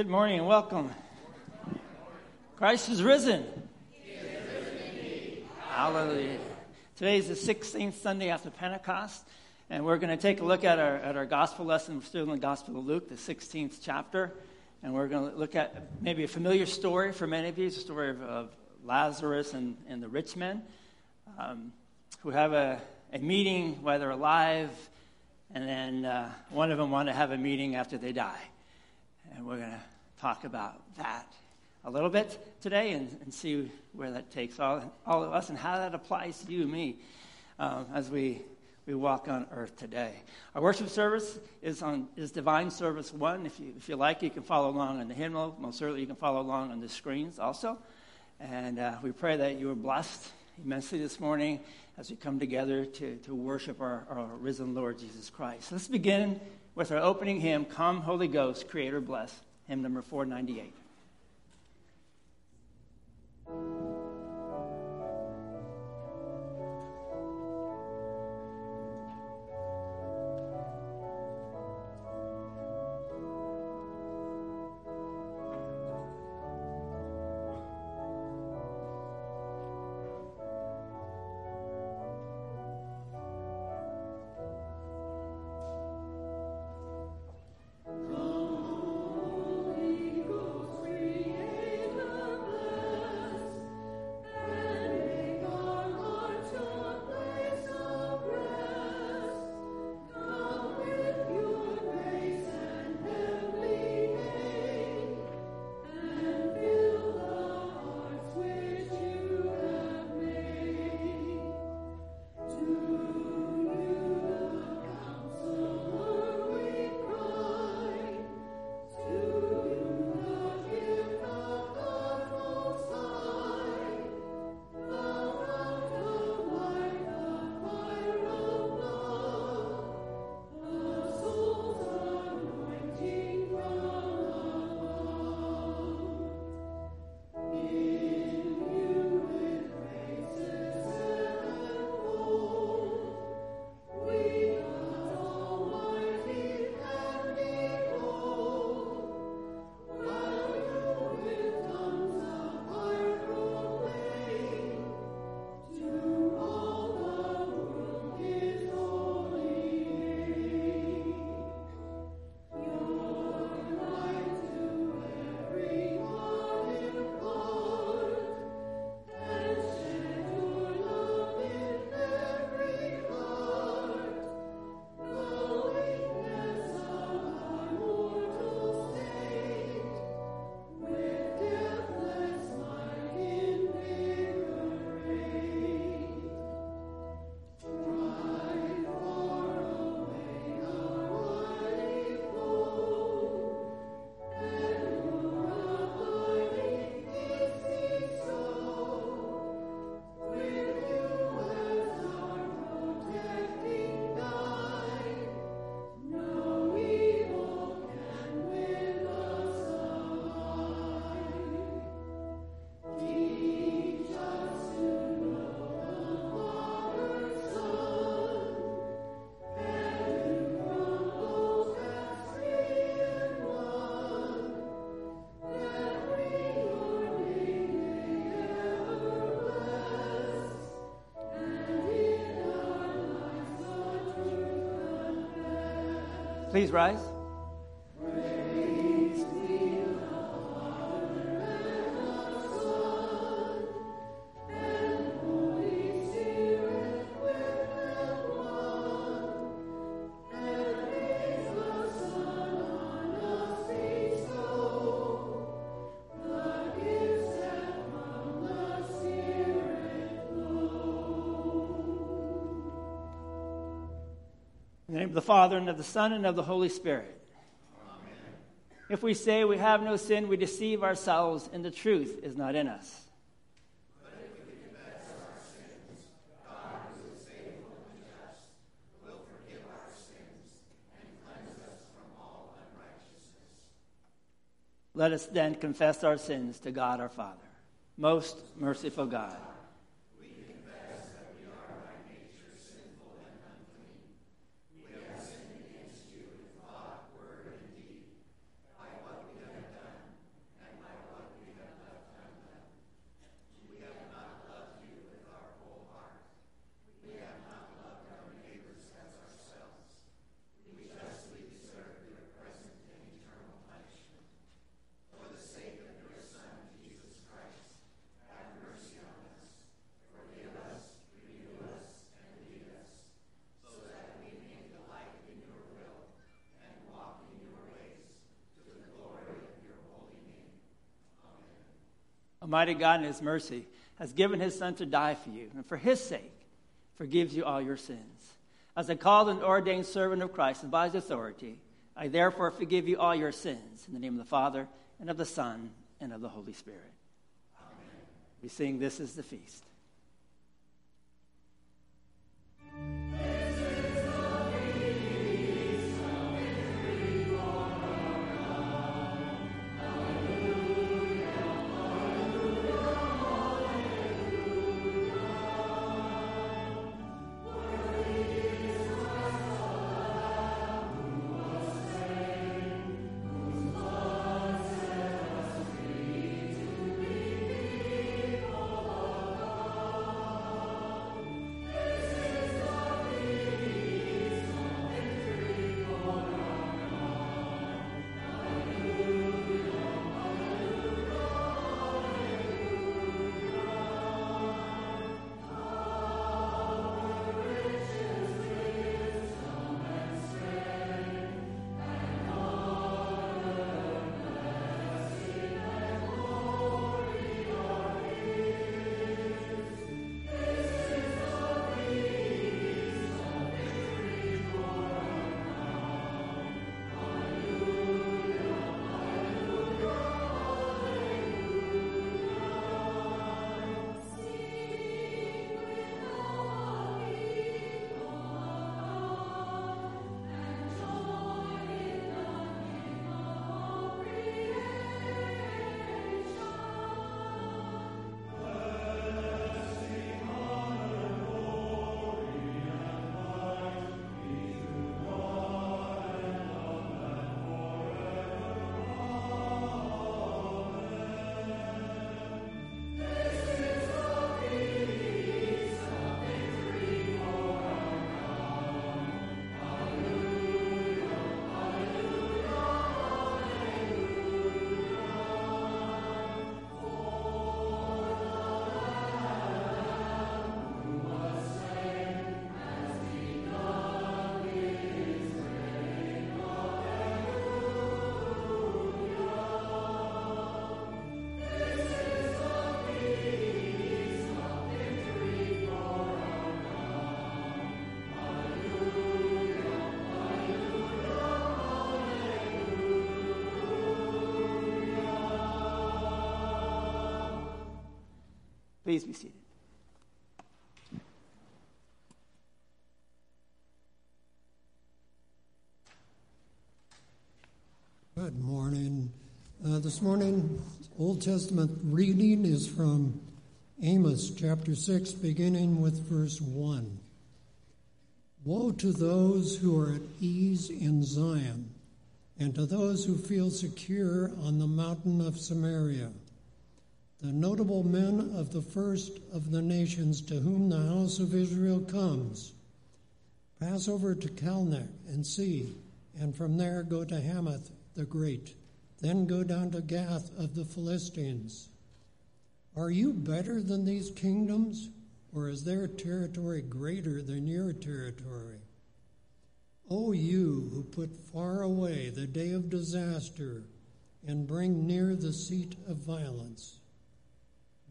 Good morning and welcome. Christ is risen. He is risen indeed. Hallelujah. Today is the 16th Sunday after Pentecost, and we're going to take a look at our gospel lesson. We're still in the Gospel of Luke, the 16th chapter, and we're going to look at maybe a familiar story for many of you, the story of Lazarus and the rich men who have a meeting while they're alive, and then one of them want to have a meeting after they die. And we're going to talk about that a little bit today and see where that takes all of us and how that applies to you and me as we walk on earth today. Our worship service is Divine Service 1. If you like, you can follow along on the hymnal. Most certainly you can follow along on the screens also. And we pray that you are blessed immensely this morning as we come together to worship our risen Lord Jesus Christ. Let's begin with our opening hymn, Come Holy Ghost, Creator Bless, hymn number 498. Please rise. Praise be the Father and the Son and Holy Spirit with them one, and raise the Son on us bestow, the gifts that from the Spirit flow. In the name of the Father and of the Son and of the Holy Spirit. Amen. If we say we have no sin, we deceive ourselves and the truth is not in us. But if we confess our sins, God, who is faithful and just, will forgive our sins and cleanse us from all unrighteousness. Let us then confess our sins to God our Father. Most merciful God, Almighty God in his mercy has given his son to die for you, and for his sake forgives you all your sins. As a called and ordained servant of Christ and by his authority, I therefore forgive you all your sins. In the name of the Father, and of the Son, and of the Holy Spirit. Amen. We sing, "This is the Feast." Please be seated. Good morning. This morning, Old Testament reading is from Amos chapter 6, beginning with verse 1. Woe to those who are at ease in Zion, and to those who feel secure on the mountain of Samaria. The notable men of the first of the nations to whom the house of Israel comes. Pass over to Calneh and see, and from there go to Hamath the Great. Then go down to Gath of the Philistines. Are you better than these kingdoms, or is their territory greater than your territory? O you who put far away the day of disaster and bring near the seat of violence.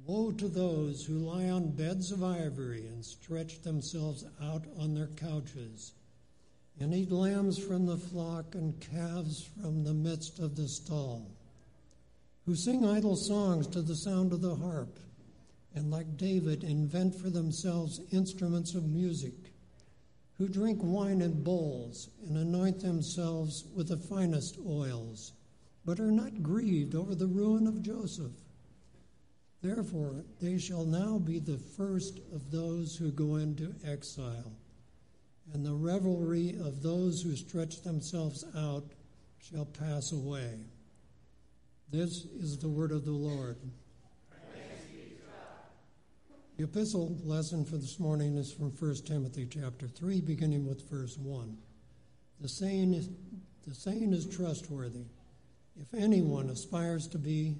Woe to those who lie on beds of ivory and stretch themselves out on their couches, and eat lambs from the flock and calves from the midst of the stall, who sing idle songs to the sound of the harp, and like David invent for themselves instruments of music, who drink wine in bowls and anoint themselves with the finest oils, but are not grieved over the ruin of Joseph. Therefore, they shall now be the first of those who go into exile, and the revelry of those who stretch themselves out shall pass away. This is the word of the Lord. Praise be to God. The epistle lesson for this morning is from 1 Timothy chapter 3, beginning with verse 1. The saying is trustworthy. If anyone aspires to the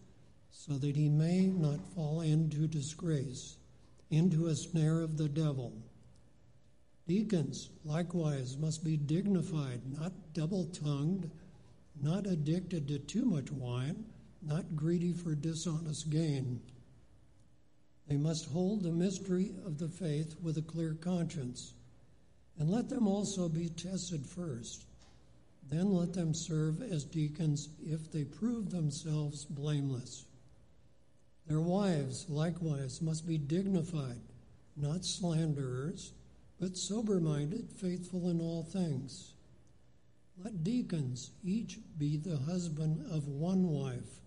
so that he may not fall into disgrace, into a snare of the devil. Deacons, likewise, must be dignified, not double-tongued, not addicted to too much wine, not greedy for dishonest gain. They must hold the mystery of the faith with a clear conscience, and let them also be tested first. Then let them serve as deacons if they prove themselves blameless. Their wives, likewise, must be dignified, not slanderers, but sober-minded, faithful in all things. Let deacons each be the husband of one wife,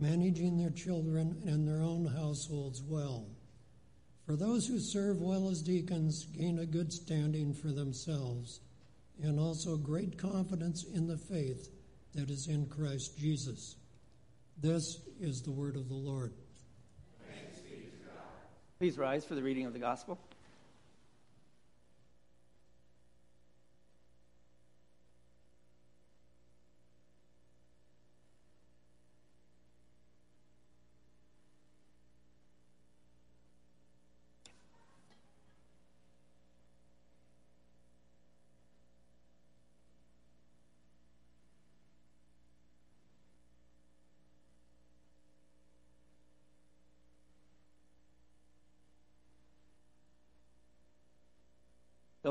managing their children and their own households well. For those who serve well as deacons gain a good standing for themselves, and also great confidence in the faith that is in Christ Jesus. This is the word of the Lord. Thanks be to God. Please rise for the reading of the gospel. The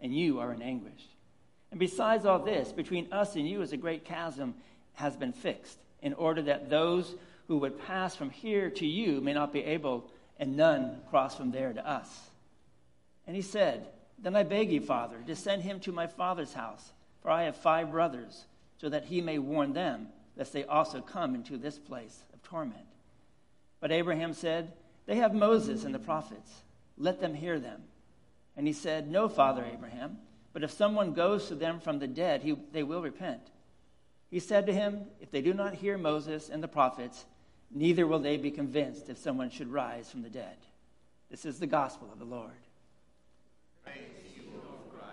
and you are in anguish. And besides all this, between us and you is a great chasm has been fixed, in order that those who would pass from here to you may not be able, and none cross from there to us.' And he said, 'Then I beg you, Father, to send him to my father's house, for I have 5 brothers, so that he may warn them, lest they also come into this place of torment.' But Abraham said, 'They have Moses and the prophets. Let them hear them.' And he said, 'No, Father Abraham, but if someone goes to them from the dead, they will repent.' He said to him, 'If they do not hear Moses and the prophets, neither will they be convinced if someone should rise from the dead.'" This is the gospel of the Lord. Praise to you, Lord Christ.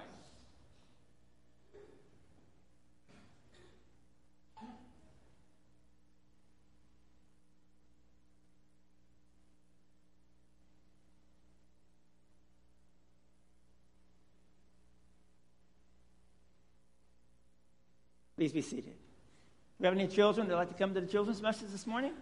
Please be seated. Do we have any children that would like to come to the children's message this morning?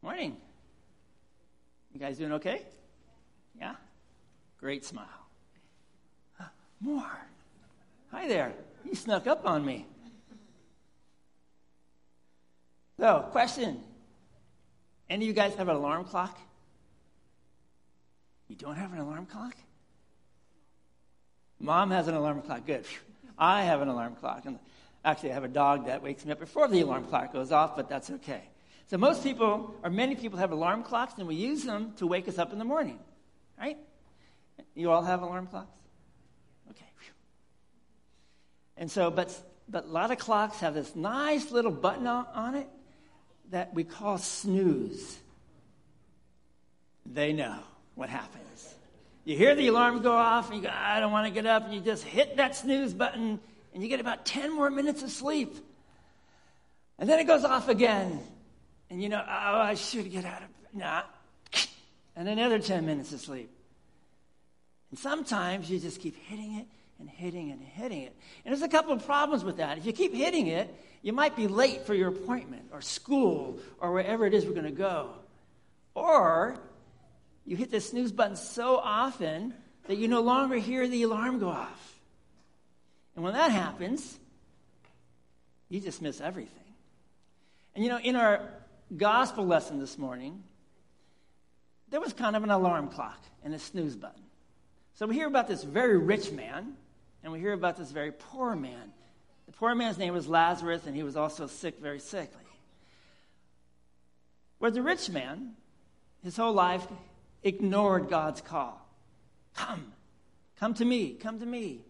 Morning. You guys doing okay? Yeah? Great smile. More. Hi there. You snuck up on me. So, question. Any of you guys have an alarm clock? You don't have an alarm clock? Mom has an alarm clock. Good. I have an alarm clock. And actually, I have a dog that wakes me up before the alarm clock goes off, but that's okay. So most people, or many people, have alarm clocks, and we use them to wake us up in the morning, right? You all have alarm clocks? Okay. And so, but a lot of clocks have this nice little button on it that we call snooze. They know what happens. You hear the alarm go off, and you go, I don't want to get up, and you just hit that snooze button, and you get about 10 more minutes of sleep. And then it goes off again. And you know, oh, I should get out of bed. Nah. And another 10 minutes of sleep. And sometimes you just keep hitting it and hitting and hitting it. And there's a couple of problems with that. If you keep hitting it, you might be late for your appointment or school or wherever it is we're going to go. Or you hit the snooze button so often that you no longer hear the alarm go off. And when that happens, you just miss everything. And you know, in our gospel lesson this morning, there was kind of an alarm clock and a snooze button. So we hear about this very rich man, and we hear about this very poor man. The poor man's name was Lazarus, and he was also sick, very sickly. Where the rich man, his whole life, ignored God's call. Come. Come to me. Come to me.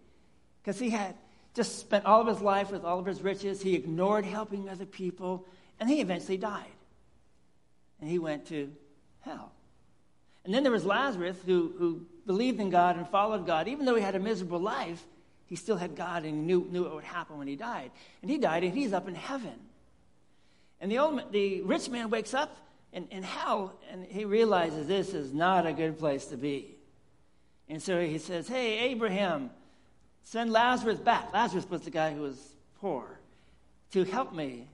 Because he had just spent all of his life with all of his riches. He ignored helping other people. And he eventually died. And he went to hell. And then there was Lazarus who believed in God and followed God. Even though he had a miserable life, he still had God and knew what would happen when he died. And he died, and he's up in heaven. And the rich man wakes up in hell, and he realizes this is not a good place to be. And so he says, hey, Abraham, send Lazarus back. Lazarus was the guy who was poor, to help me.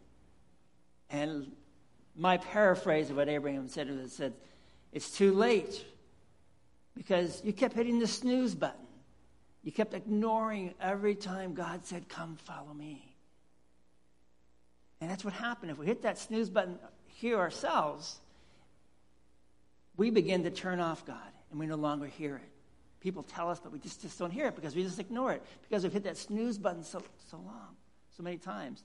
And my paraphrase of what Abraham said was, said, it's too late because you kept hitting the snooze button. You kept ignoring every time God said, come follow me. And that's what happened. If we hit that snooze button here ourselves, we begin to turn off God and we no longer hear it. People tell us, but we just don't hear it because we just ignore it because we've hit that snooze button so long, so many times.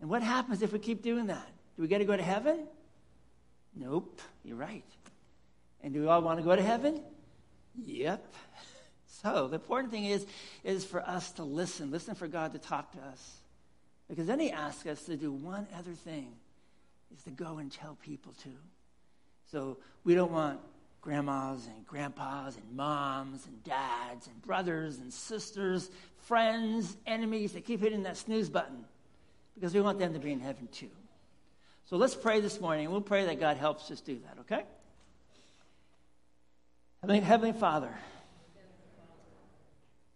And what happens if we keep doing that? Do we get to go to heaven? Nope, you're right. And do we all want to go to heaven? Yep. So the important thing is for us to listen. Listen for God to talk to us. Because then he asks us to do one other thing, is to go and tell people too. So we don't want grandmas and grandpas and moms and dads and brothers and sisters, friends, enemies that keep hitting that snooze button. Because we want them to be in heaven too. So let's pray this morning. We'll pray that God helps us do that, okay? Heavenly Father,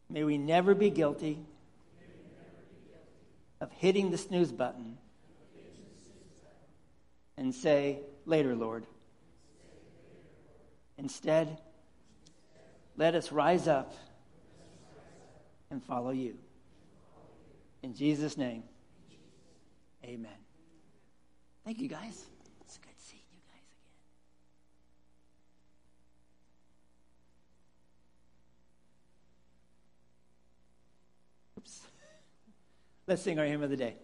may we never be guilty of hitting the snooze button and say, later, Lord. Instead, let us rise up and follow you. In Jesus' name. Amen. Thank you, guys. It's good seeing you guys again. Oops. Let's sing our hymn of the day.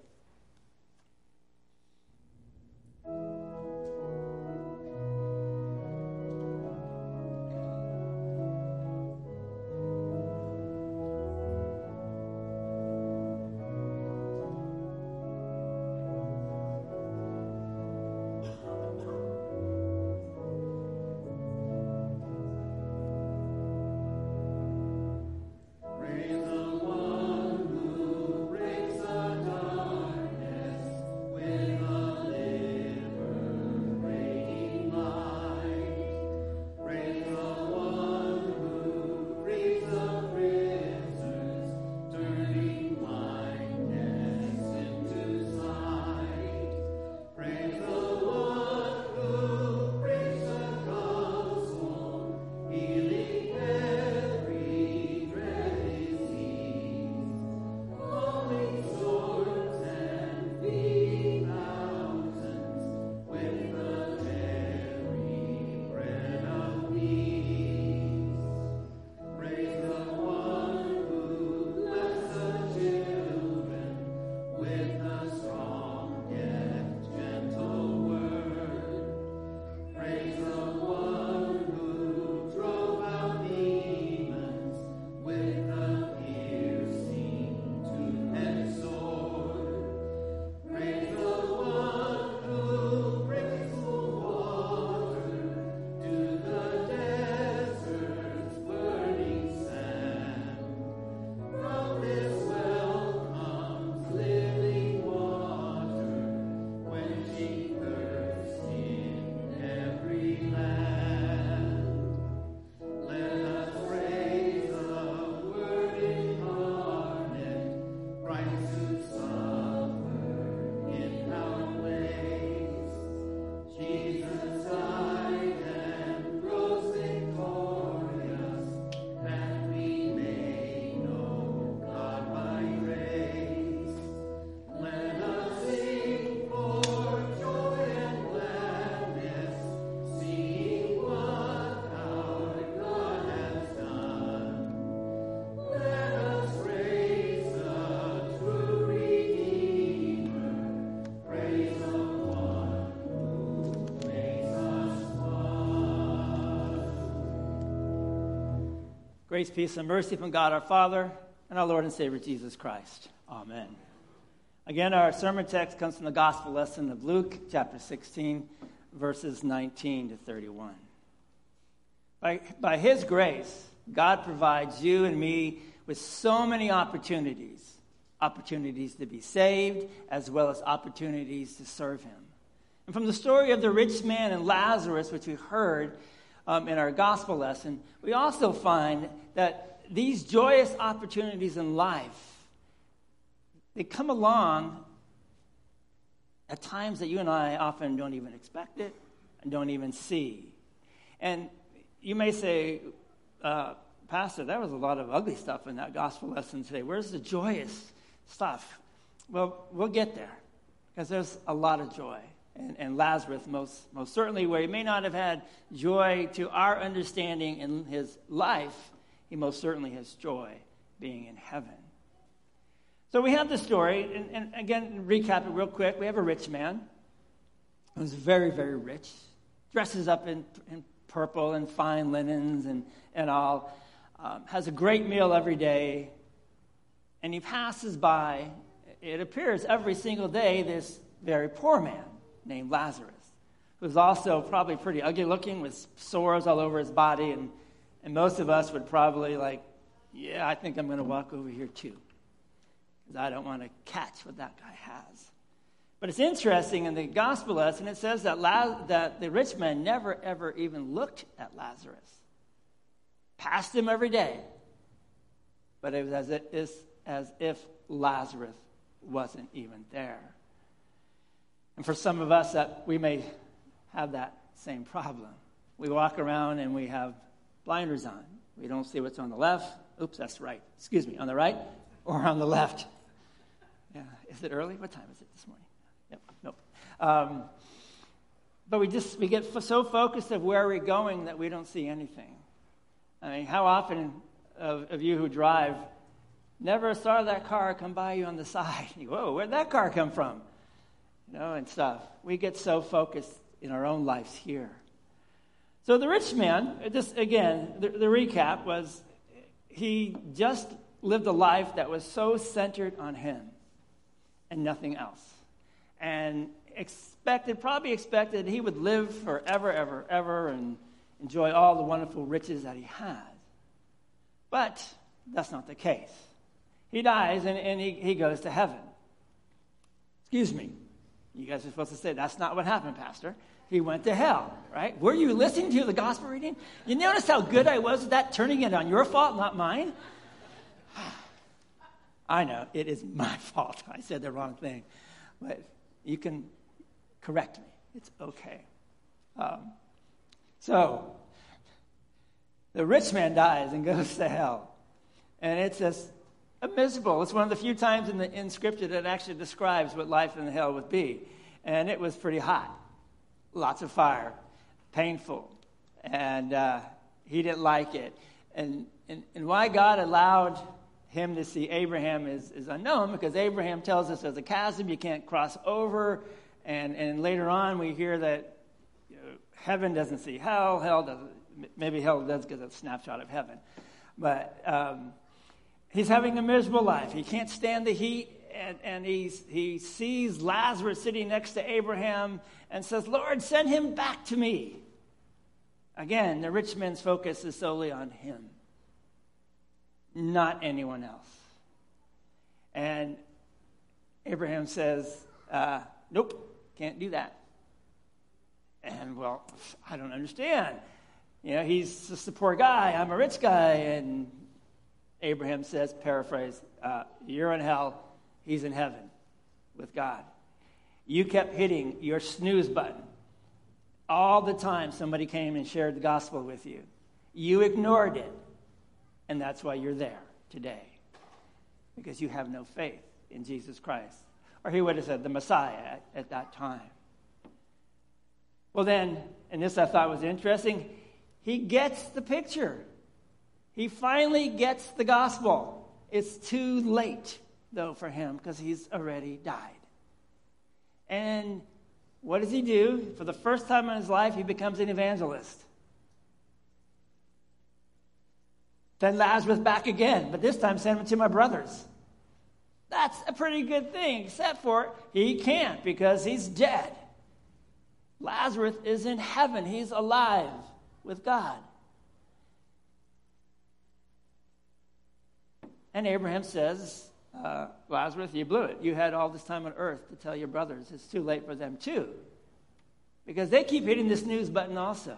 Grace, peace, and mercy from God our Father and our Lord and Savior Jesus Christ. Amen. Again, our sermon text comes from the Gospel lesson of Luke, chapter 16, verses 19 to 31. By His grace, God provides you and me with so many opportunities to be saved, as well as opportunities to serve Him. And from the story of the rich man and Lazarus, which we heard in our gospel lesson, we also find that these joyous opportunities in life, they come along at times that you and I often don't even expect it and don't even see. And you may say, Pastor, that was a lot of ugly stuff in that gospel lesson today. Where's the joyous stuff? Well, we'll get there, because there's a lot of joy. And Lazarus, most certainly, where he may not have had joy to our understanding in his life, he most certainly has joy being in heaven. So we have this story, and again, recap it real quick. We have a rich man who's very, very rich, dresses up in purple and fine linens and all, has a great meal every day, and he passes by, it appears every single day, this very poor man named Lazarus, who's also probably pretty ugly looking with sores all over his body, and most of us would probably like, yeah, I think I'm going to walk over here too, because I don't want to catch what that guy has. But it's interesting, in the gospel lesson, it says that the rich man never, ever even looked at Lazarus. Passed him every day, but it was as if Lazarus wasn't even there. And for some of us, that we may have that same problem. We walk around and we have blinders on. We don't see what's on the left. Oops, that's right. Excuse me, on the right or on the left. Yeah, is it early? What time is it this morning? Yep, nope. But we get so focused of where we're going that we don't see anything. I mean, how often of you who drive never saw that car come by you on the side? Whoa, where'd that car come from? And stuff. We get so focused in our own lives here. So the rich man, just again, the recap was, he just lived a life that was so centered on him and nothing else. And probably expected he would live forever, ever, ever, and enjoy all the wonderful riches that he had. But that's not the case. He dies and he goes to heaven. Excuse me. You guys are supposed to say, that's not what happened, Pastor. He went to hell, right? Were you listening to the gospel reading? You notice how good I was at that, turning it on your fault, not mine? I know, it is my fault. I said the wrong thing. But you can correct me. It's okay. So, the rich man dies and goes to hell. And it's just miserable. It's one of the few times in Scripture that actually describes what life in hell would be. And it was pretty hot. Lots of fire. Painful. And he didn't like it. And why God allowed him to see Abraham is unknown, because Abraham tells us there's a chasm you can't cross over. And later on we hear that heaven doesn't see hell. Hell doesn't. Maybe hell does get a snapshot of heaven. But he's having a miserable life. He can't stand the heat, and he sees Lazarus sitting next to Abraham and says, Lord, send him back to me. Again, the rich man's focus is solely on him, not anyone else. And Abraham says, nope, can't do that. And, well, I don't understand. He's just a poor guy. I'm a rich guy, and Abraham says, paraphrase, you're in hell, he's in heaven with God. You kept hitting your snooze button. All the time somebody came and shared the gospel with you. You ignored it, and that's why you're there today, because you have no faith in Jesus Christ. Or he would have said the Messiah at that time. Well then, and this I thought was interesting, he gets the picture. He finally gets the gospel. It's too late, though, for him, because he's already died. And what does he do? For the first time in his life, he becomes an evangelist. Then Lazarus back again, but this time send him to my brothers. That's a pretty good thing, except for he can't because he's dead. Lazarus is in heaven. He's alive with God. And Abraham says, Lazarus, you blew it. You had all this time on earth to tell your brothers. It's too late for them too, because they keep hitting the snooze button also.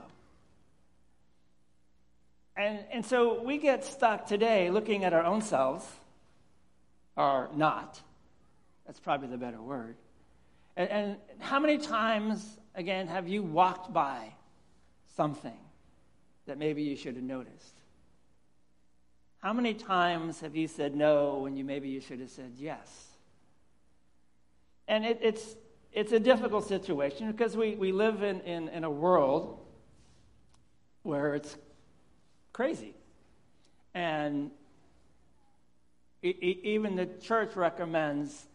And so we get stuck today looking at our own selves, or not. That's probably the better word. And how many times, again, have you walked by something that maybe you should have noticed? How many times have you said no when maybe you should have said yes? And it's a difficult situation because we live in a world where it's crazy. And even the church recommends,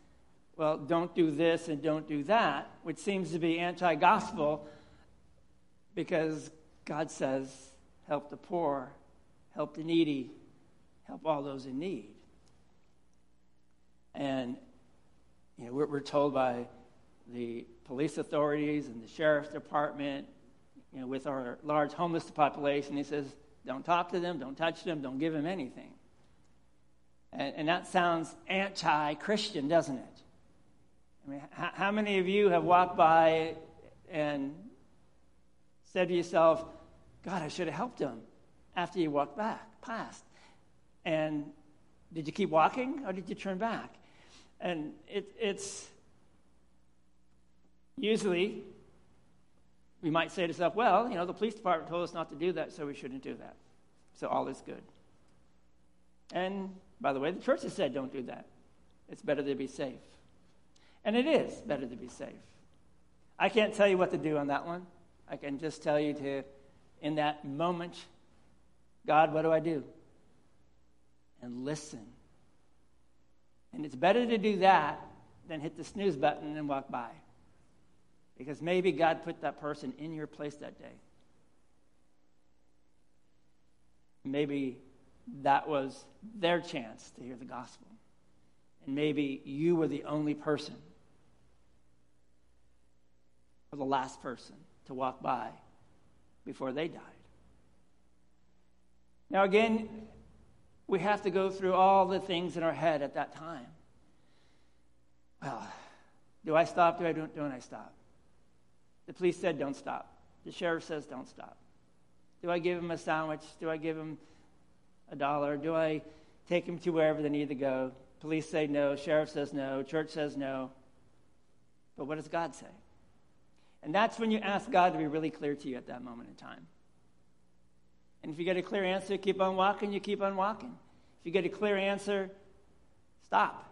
well, don't do this and don't do that, which seems to be anti-gospel because God says, help the poor, help the needy, help all those in need. And you know, we're told by the police authorities and the sheriff's department, you know, with our large homeless population, he says, don't talk to them, don't touch them, don't give them anything. And that sounds anti-Christian, doesn't it? I mean, how many of you have walked by and said to yourself, God, I should have helped him, after you walked back, past? And did you keep walking or did you turn back? And it's usually, we might say to ourselves, well, you know, the police department told us not to do that, so we shouldn't do that. So all is good. And by the way, the church has said don't do that. It's better to be safe. And it is better to be safe. I can't tell you what to do on that one. I can just tell you to, in that moment, God, what do I do? And listen. And it's better to do that than hit the snooze button and walk by. Because maybe God put that person in your place that day. Maybe that was their chance to hear the gospel. And maybe you were the only person, or the last person, to walk by before they died. Now again, we have to go through all the things in our head at that time. Well, do I stop? Don't I stop? The police said don't stop. The sheriff says don't stop. Do I give him a sandwich? Do I give him a dollar? Do I take him to wherever they need to go? Police say no. Sheriff says no. Church says no. But what does God say? And that's when you ask God to be really clear to you at that moment in time. And if you get a clear answer, keep on walking, you keep on walking. If you get a clear answer, stop.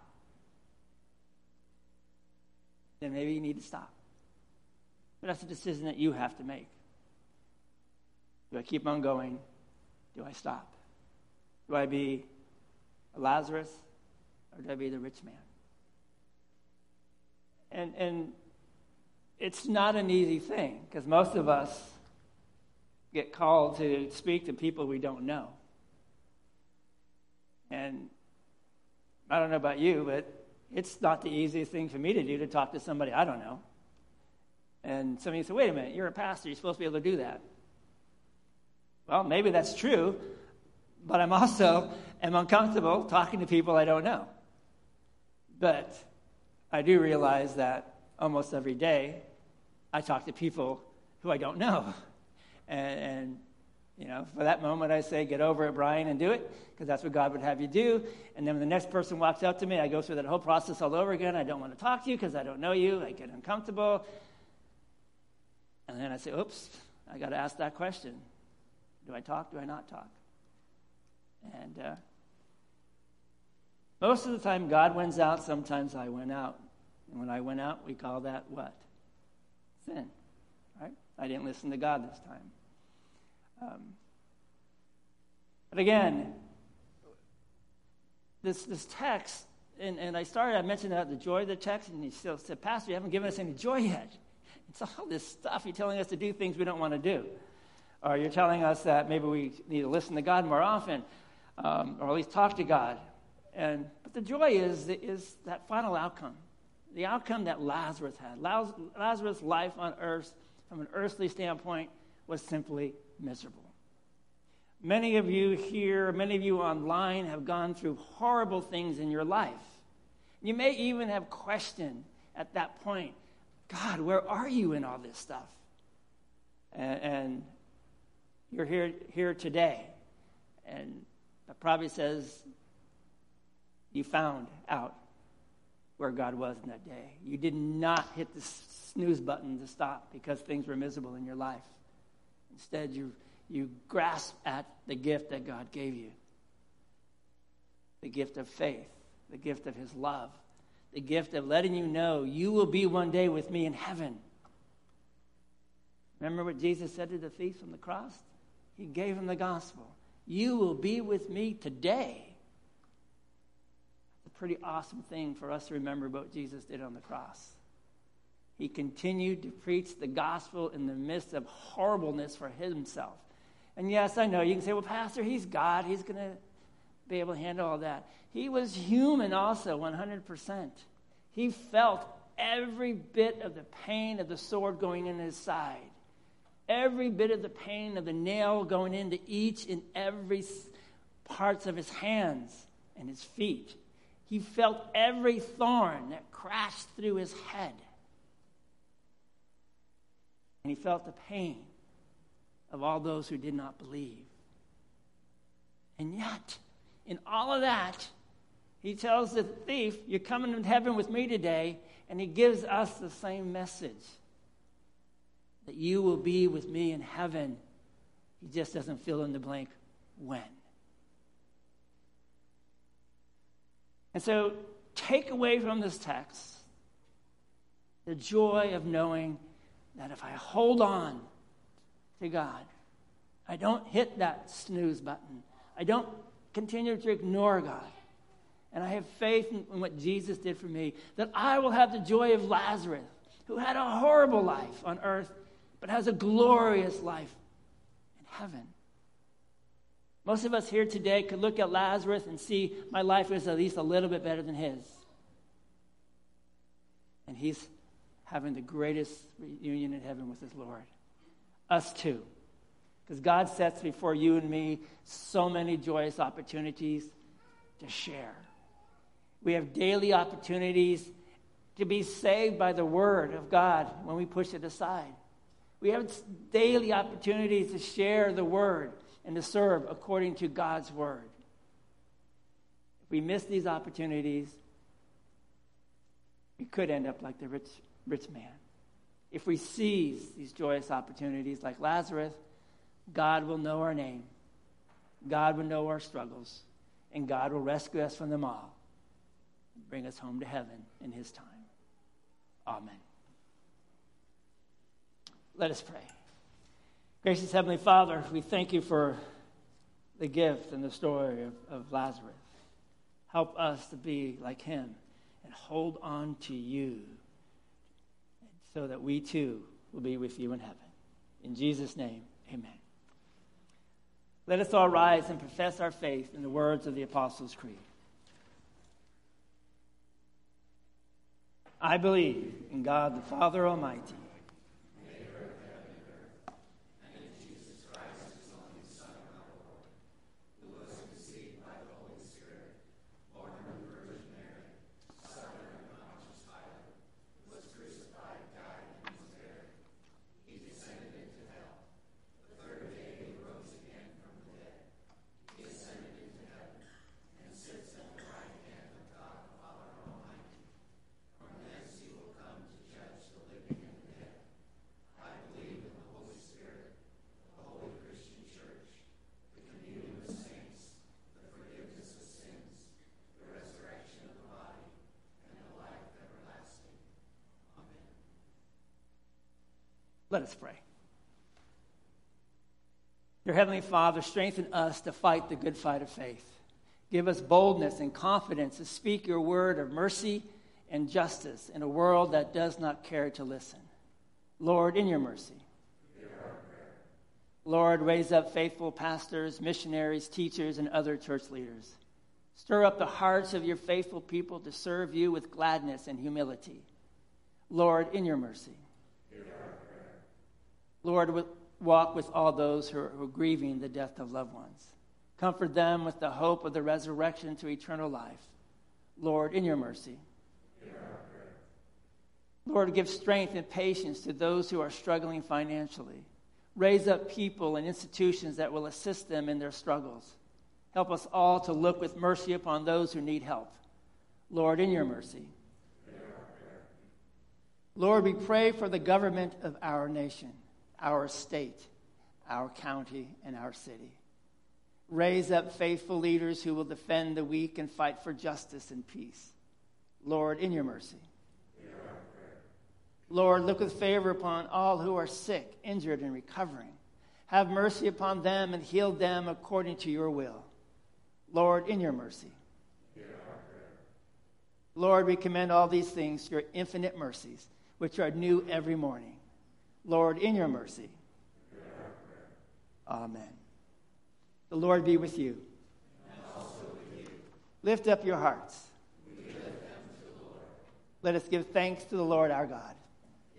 Then maybe you need to stop. But that's a decision that you have to make. Do I keep on going? Do I stop? Do I be a Lazarus or do I be the rich man? And it's not an easy thing because most of us get called to speak to people we don't know. And I don't know about you, but it's not the easiest thing for me to do to talk to somebody I don't know. And somebody said, wait a minute, you're a pastor, you're supposed to be able to do that. Well, maybe that's true, but I'm also uncomfortable talking to people I don't know. But I do realize that almost every day I talk to people who I don't know. And you know, for that moment I say, get over it, Brian, and do it, because that's what God would have you do. And then when the next person walks up to me, I go through that whole process all over again. I don't want to talk to you because I don't know you. I get uncomfortable. And then I say, oops, I got to ask that question. Do I talk? Do I not talk? And most of the time, God wins out. Sometimes I win out. And when I win out, we call that what? Sin. Right? I didn't listen to God this time. But again, this text, and I mentioned about the joy of the text, and he still said, Pastor, you haven't given us any joy yet. It's all this stuff. You're telling us to do things we don't want to do. Or you're telling us that maybe we need to listen to God more often. or at least talk to God. But the joy is that final outcome, the outcome that Lazarus had. Lazarus' life on earth, from an earthly standpoint, was simply miserable. Many of you here, many of you online have gone through horrible things in your life. You may even have questioned at that point, God, where are you in all this stuff? And you're here today. And that probably says you found out where God was in that day. You did not hit the snooze button to stop because things were miserable in your life. Instead, you grasp at the gift that God gave you. The gift of faith. The gift of his love. The gift of letting you know you will be one day with me in heaven. Remember what Jesus said to the thief on the cross? He gave him the gospel. You will be with me today. It's a pretty awesome thing for us to remember what Jesus did on the cross. He continued to preach the gospel in the midst of horribleness for himself. And yes, I know, you can say, well, Pastor, he's God. He's going to be able to handle all that. He was human also, 100%. He felt every bit of the pain of the sword going in his side. Every bit of the pain of the nail going into each and every parts of his hands and his feet. He felt every thorn that crashed through his head. And he felt the pain of all those who did not believe. And yet, in all of that, he tells the thief, you're coming to heaven with me today, and he gives us the same message, that you will be with me in heaven. He just doesn't fill in the blank when. And so, take away from this text the joy of knowing that if I hold on to God, I don't hit that snooze button. I don't continue to ignore God. And I have faith in what Jesus did for me, that I will have the joy of Lazarus, who had a horrible life on earth, but has a glorious life in heaven. Most of us here today could look at Lazarus and see my life is at least a little bit better than his. And he's having the greatest reunion in heaven with his Lord. Us too. Because God sets before you and me so many joyous opportunities to share. We have daily opportunities to be saved by the word of God when we push it aside. We have daily opportunities to share the word and to serve according to God's word. If we miss these opportunities, we could end up like the rich man. If we seize these joyous opportunities like Lazarus, God will know our name. God will know our struggles. And God will rescue us from them all and bring us home to heaven in his time. Amen. Let us pray. Gracious Heavenly Father, we thank you for the gift and the story of Lazarus. Help us to be like him and hold on to you, so that we too will be with you in heaven. In Jesus' name, amen. Let us all rise and profess our faith in the words of the Apostles' Creed. I believe in God the Father Almighty, maker of heaven and earth, and in Jesus Christ, his only Son, our Lord, who was conceived by the Holy Spirit, born of the Virgin Mary, suffered under Pontius Pilate, was crucified, died, and was buried. He descended into hell. The third day he rose again from the dead. He ascended into heaven and sits at the right hand of God the Father Almighty. He will come to judge the living and the dead. I believe in the Holy Spirit, the Holy Christian Church, the communion of saints, the forgiveness of sins, the resurrection of the body, and the life everlasting. Amen. Let us pray. Dear Heavenly Father, strengthen us to fight the good fight of faith. Give us boldness and confidence to speak your word of mercy and justice in a world that does not care to listen. Lord, in your mercy, hear our prayer. Lord, raise up faithful pastors, missionaries, teachers, and other church leaders. Stir up the hearts of your faithful people to serve you with gladness and humility. Lord, in your mercy. Lord, walk with all those who are grieving the death of loved ones. Comfort them with the hope of the resurrection to eternal life. Lord, in your mercy. Lord, give strength and patience to those who are struggling financially. Raise up people and institutions that will assist them in their struggles. Help us all to look with mercy upon those who need help. Lord, in your mercy. Lord, we pray for the government of our nation, our state, our county, and our city. Raise up faithful leaders who will defend the weak and fight for justice and peace. Lord, in your mercy. Lord, look with favor upon all who are sick, injured, and recovering. Have mercy upon them and heal them according to your will. Lord, in your mercy. Lord, we commend all these things to your infinite mercies, which are new every morning. Lord, in your mercy. Amen. The Lord be with you. And also with you. Lift up your hearts. We lift them to the Lord. Let us give thanks to the Lord our God.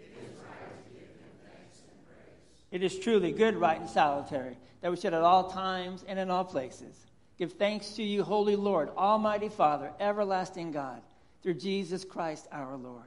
It is right to give him thanks and praise. It is truly good, right, and salutary that we should at all times and in all places give thanks to you, Holy Lord, Almighty Father, everlasting God, through Jesus Christ our Lord.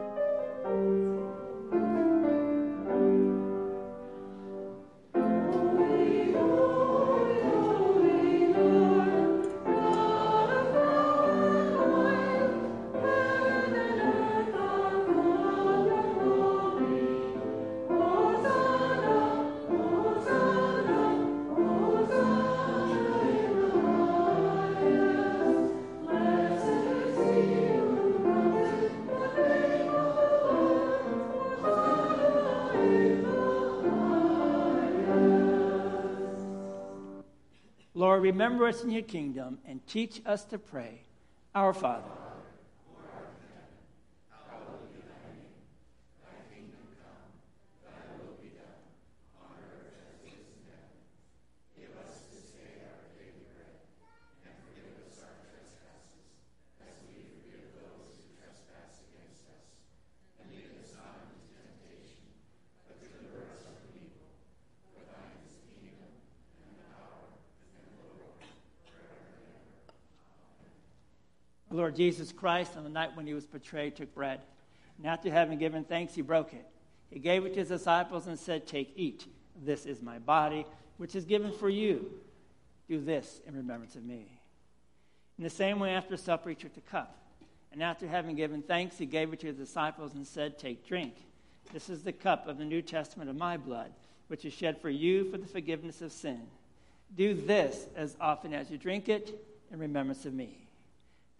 Lord, remember us in your kingdom and teach us to pray. Our Father, who art in heaven, hallowed be thy name. Thy kingdom come, thy will be done, on earth as it is in heaven. Give us this day our daily bread, and forgive us our trespasses, as we forgive those who trespass against us. And lead us not into temptation, but deliver us from evil. For thine is the kingdom, and the power, Lord Jesus Christ, on the night when he was betrayed, took bread. And after having given thanks, he broke it. He gave it to his disciples and said, "Take, eat. This is my body, which is given for you. Do this in remembrance of me." In the same way, after supper, he took the cup. And after having given thanks, he gave it to his disciples and said, "Take, drink. This is the cup of the New Testament of my blood, which is shed for you for the forgiveness of sin. Do this as often as you drink it in remembrance of me."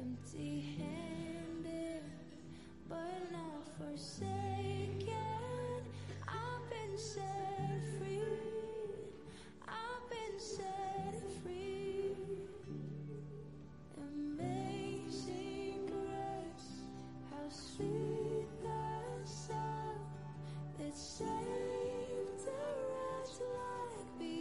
empty-handed, but not forsaken. I've been set free. I've been set free. Amazing grace, how sweet the sound that saved a wretch like me.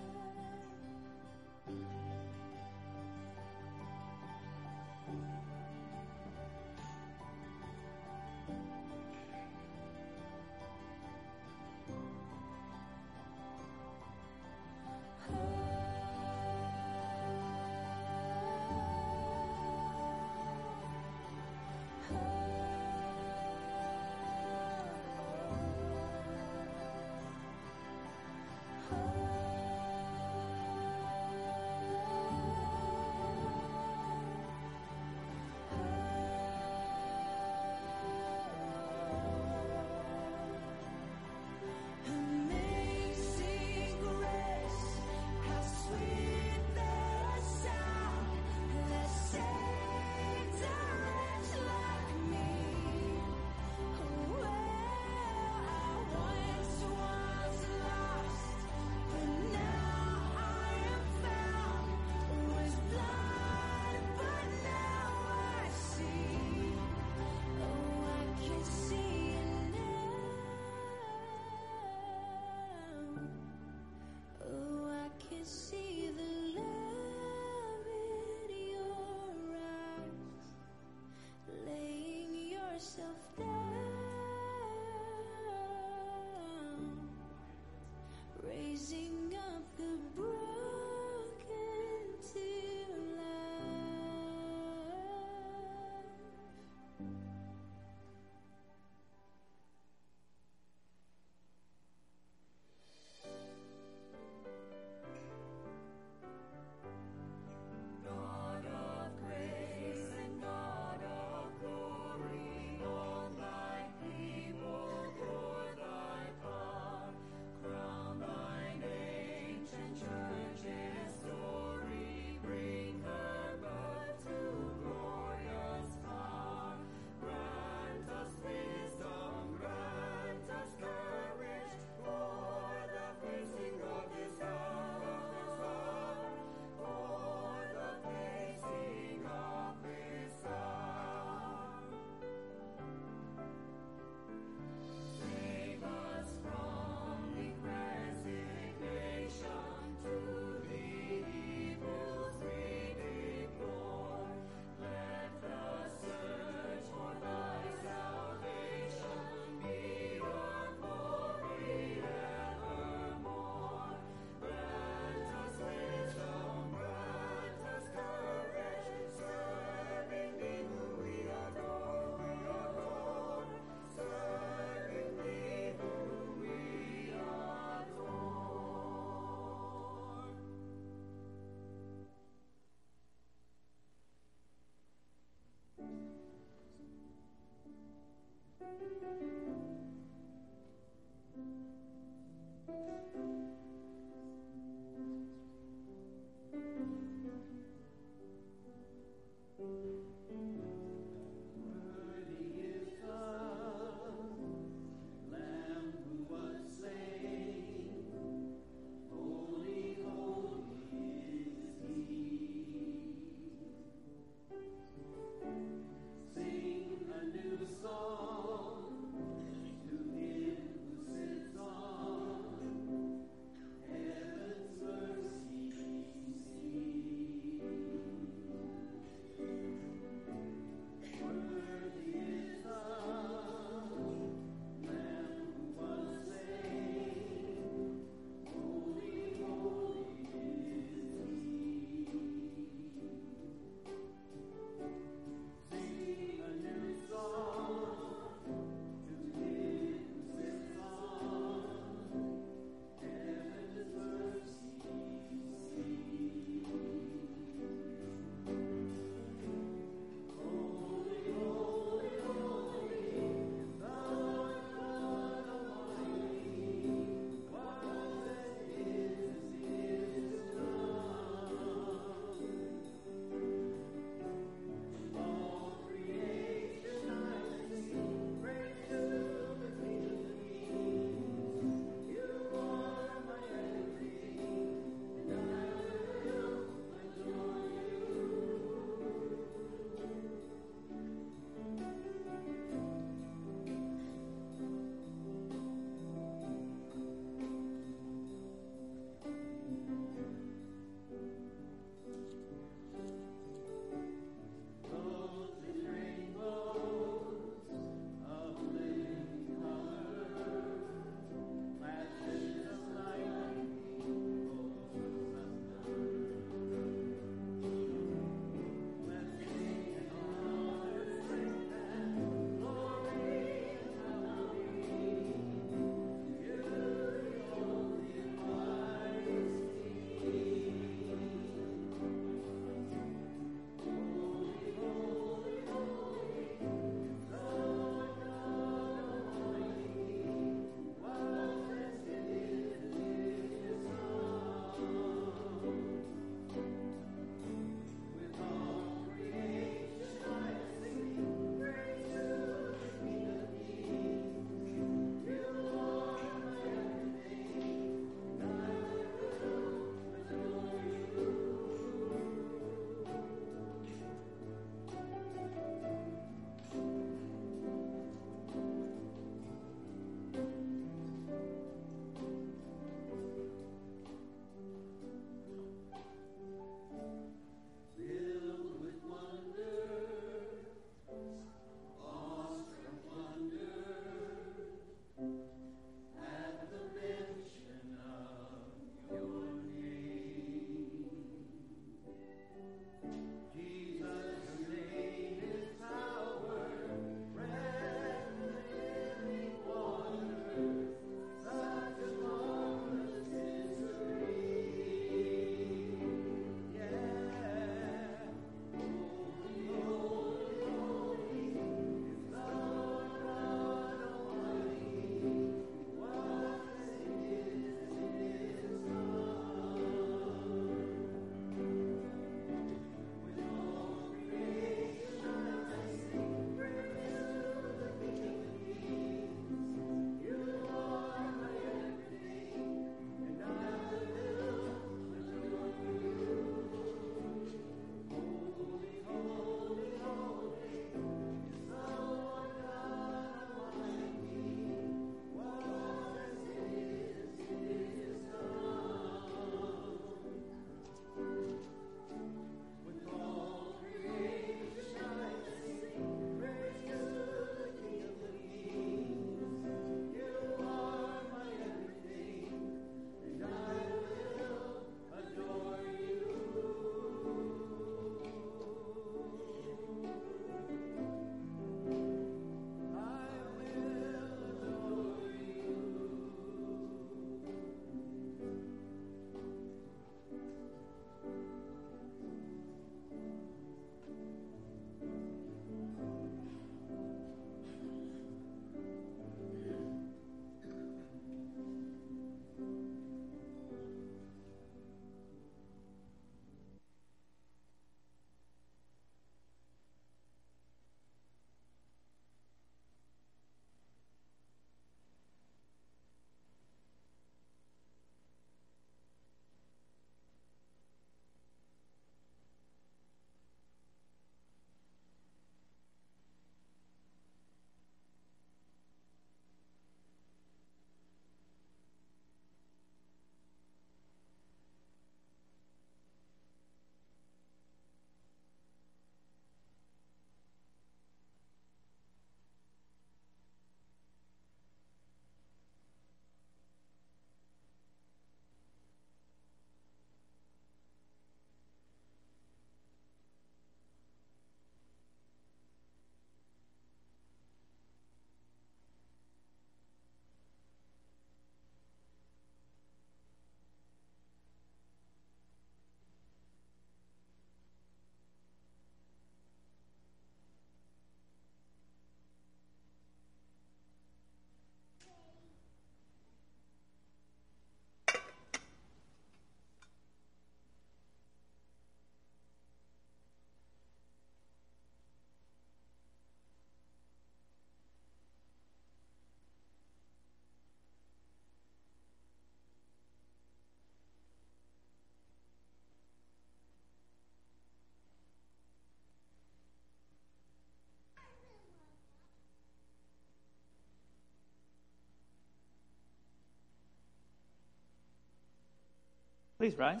Please rise.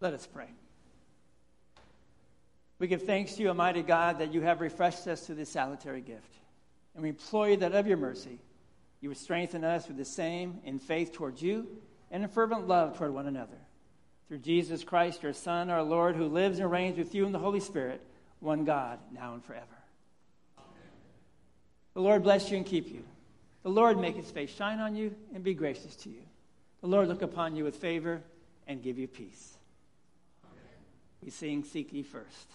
Let us pray. We give thanks to you, Almighty God, that you have refreshed us through this salutary gift. And we implore you that of your mercy, you would strengthen us with the same in faith toward you and in fervent love toward one another. Through Jesus Christ, your Son, our Lord, who lives and reigns with you in the Holy Spirit, one God, now and forever. Amen. The Lord bless you and keep you. The Lord make his face shine on you and be gracious to you. The Lord look upon you with favor and give you peace. Amen. We sing, Seek Ye First.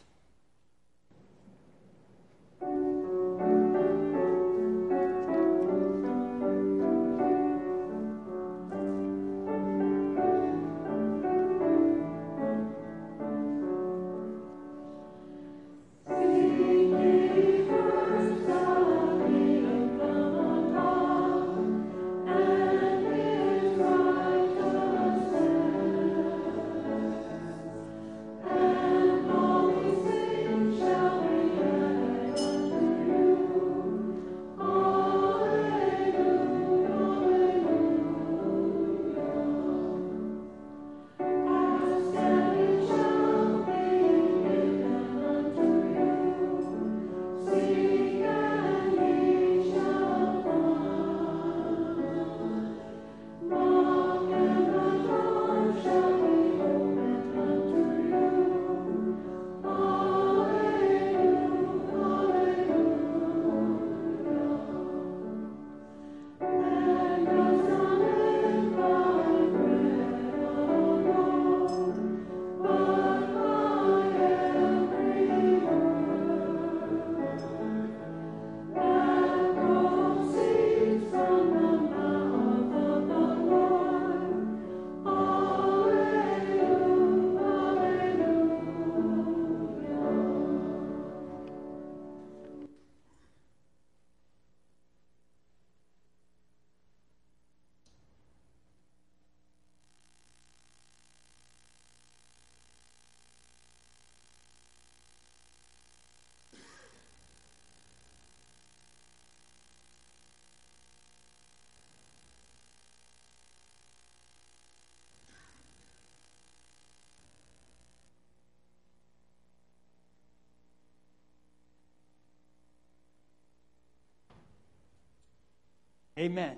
Amen.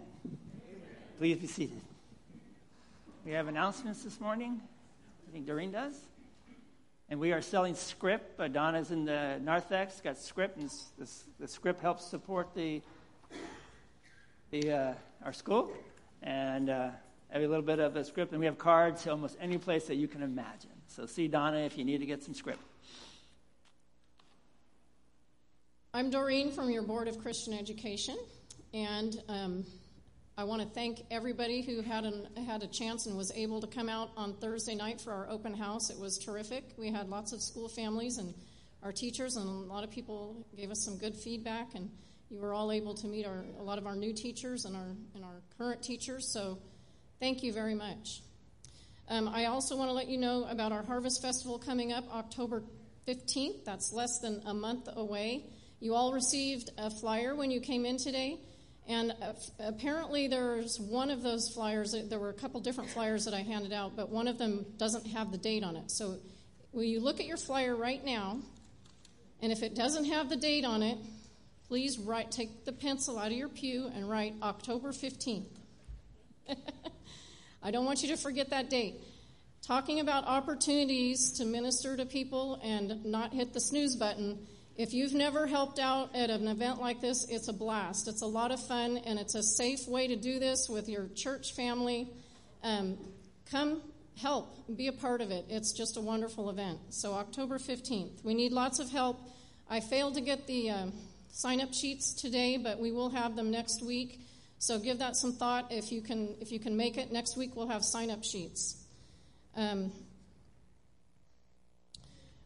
Please be seated. We have announcements this morning. I think Doreen does. And we are selling script. Donna's in the narthex, got script, and the script helps support our school. And every little bit of the script. And we have cards to almost any place that you can imagine. So see Donna if you need to get some script. I'm Doreen from your Board of Christian Education. And I want to thank everybody who had a chance and was able to come out on Thursday night for our open house. It was terrific. We had lots of school families and our teachers, and a lot of people gave us some good feedback. And you were all able to meet a lot of our new teachers and our current teachers. So thank you very much. I also want to let you know about our Harvest Festival coming up October 15th. That's less than a month away. You all received a flyer when you came in today. And apparently there's one of those flyers, there were a couple different flyers that I handed out, but one of them doesn't have the date on it. So will you look at your flyer right now, and if it doesn't have the date on it, please take the pencil out of your pew and write October 15th. I don't want you to forget that date. Talking about opportunities to minister to people and not hit the snooze button. If you've never helped out at an event like this, it's a blast. It's a lot of fun, and it's a safe way to do this with your church family. Come help. Be a part of it. It's just a wonderful event. So October 15th. We need lots of help. I failed to get the sign-up sheets today, but we will have them next week. So give that some thought if you can make it. Next week we'll have sign-up sheets.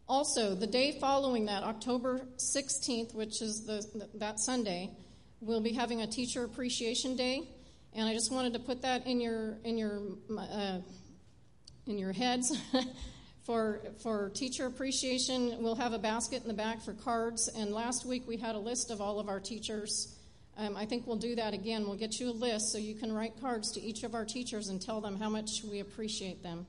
Also, the day following that, October 16th, which is that Sunday, we'll be having a Teacher Appreciation Day, and I just wanted to put that in your heads for Teacher Appreciation. We'll have a basket in the back for cards, and last week we had a list of all of our teachers I think we'll do that again. We'll get you a list so you can write cards to each of our teachers and tell them how much we appreciate them.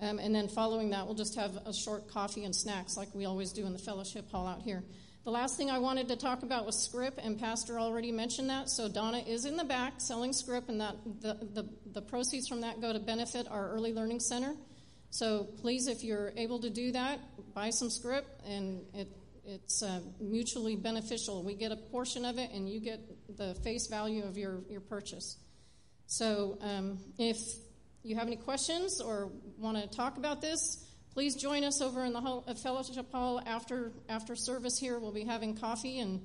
And then following that, we'll just have a short coffee and snacks like we always do in the fellowship hall out here. The last thing I wanted to talk about was scrip, and Pastor already mentioned that. So Donna is in the back selling scrip, and that the proceeds from that go to benefit our Early Learning Center. So please, if you're able to do that, buy some scrip, and it's mutually beneficial. We get a portion of it, and you get the face value of your purchase. So if you have any questions or want to talk about this, please join us over in the fellowship hall after service here. We'll be having coffee and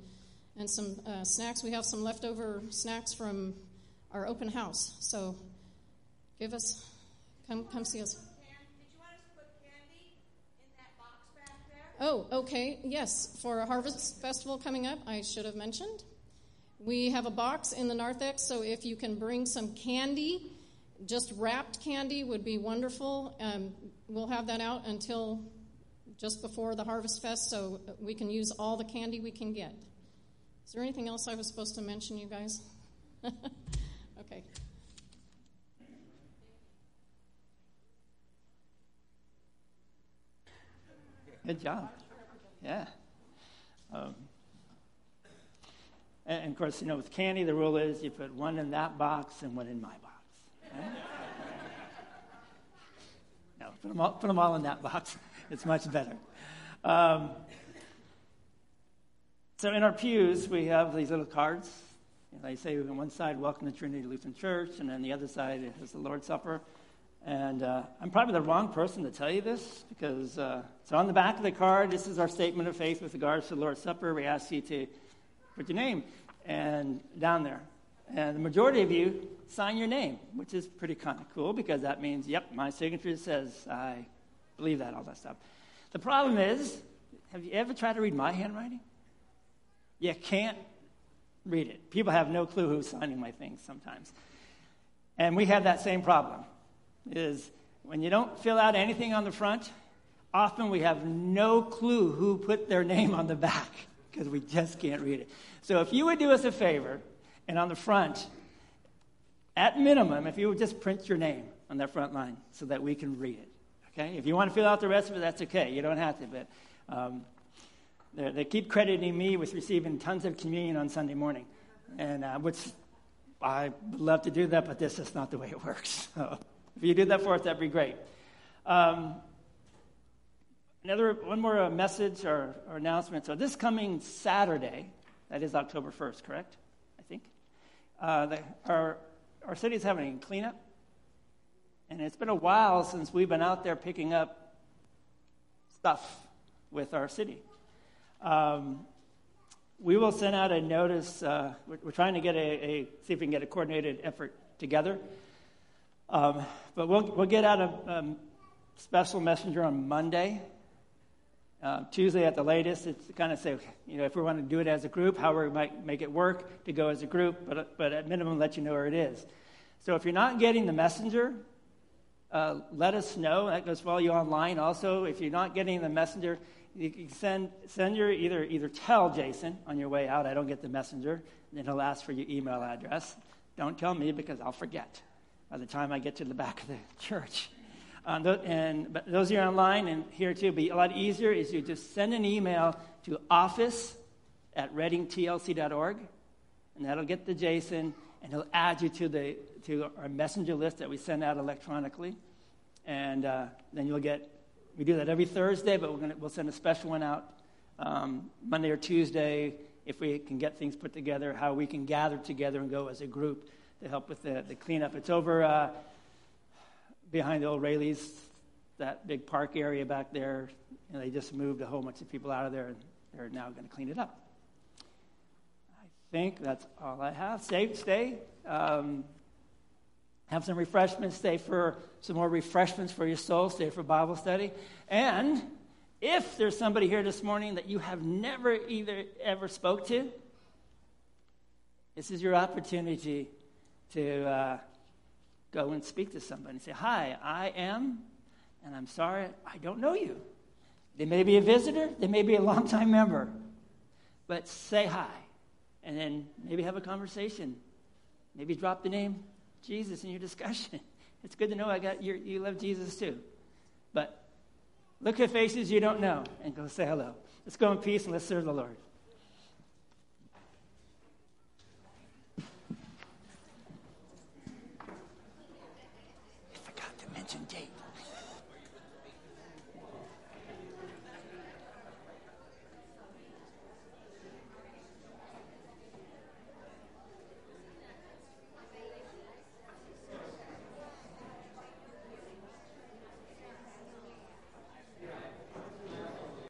some snacks. We have some leftover snacks from our open house. So come see us. Did you want us to put candy in that box back there? Oh, okay. Yes, for a harvest festival coming up, I should have mentioned. We have a box in the narthex, so if you can bring some candy, just wrapped candy would be wonderful. We'll have that out until just before the Harvest Fest, so we can use all the candy we can get. Is there anything else I was supposed to mention, you guys? Okay. Good job. Yeah. And, of course, with candy, the rule is you put one in that box and one in my box. No, put them all in that box. It's much better. So in our pews, we have these little cards. They say on one side, "Welcome to Trinity Lutheran Church," and on the other side, it has the Lord's Supper. And I'm probably the wrong person to tell you this, because so on the back of the card, this is our statement of faith with regards to the Lord's Supper. We ask you to put your name and down there. And the majority of you sign your name, which is pretty kind of cool, because that means, yep, my signature says I believe that, all that stuff. The problem is, have you ever tried to read my handwriting? You can't read it. People have no clue who's signing my things sometimes. And we have that same problem, is when you don't fill out anything on the front, often we have no clue who put their name on the back, because we just can't read it. So if you would do us a favor, and on the front, at minimum, if you would just print your name on that front line so that we can read it, okay? If you want to fill out the rest of it, that's okay. You don't have to, but they keep crediting me with receiving tons of communion on Sunday morning, and which I would love to do that, but this is not the way it works. So if you do that for us, that'd be great. One more message or announcement. So this coming Saturday, that is October 1st, correct? I think. Our city's having a cleanup, and it's been a while since we've been out there picking up stuff with our city. We will send out a notice. We're trying to get see if we can get a coordinated effort together. But we'll get out a special messenger on Monday. Tuesday at the latest, it's kind of say, if we want to do it as a group, how we might make it work to go as a group, but at minimum, let you know where it is. So if you're not getting the messenger, let us know. That goes for all you online also. If you're not getting the messenger, you can send your either tell Jason on your way out, I don't get the messenger, then he'll ask for your email address. Don't tell me, because I'll forget by the time I get to the back of the church. But those who are online and here too, be a lot easier is you just send an email to office@readingtlc.org, and that'll get to Jason, and he'll add you to our messenger list that we send out electronically, and then you'll get. We do that every Thursday, but we'll send a special one out Monday or Tuesday if we can get things put together, how we can gather together and go as a group to help with the cleanup. It's over. Behind the old Raley's, that big park area back there, and they just moved a whole bunch of people out of there, and they're now going to clean it up. I think that's all I have. Stay. Have some refreshments. Stay for some more refreshments for your soul. Stay for Bible study. And if there's somebody here this morning that you have never ever spoke to, this is your opportunity to... Go and speak to somebody and say, "Hi, I am, and I'm sorry, I don't know you." They may be a visitor, they may be a longtime member, but say hi. and then maybe have a conversation. Maybe drop the name Jesus in your discussion. It's good to know you love Jesus too. But look at faces you don't know and go say hello. Let's go in peace and let's serve the Lord.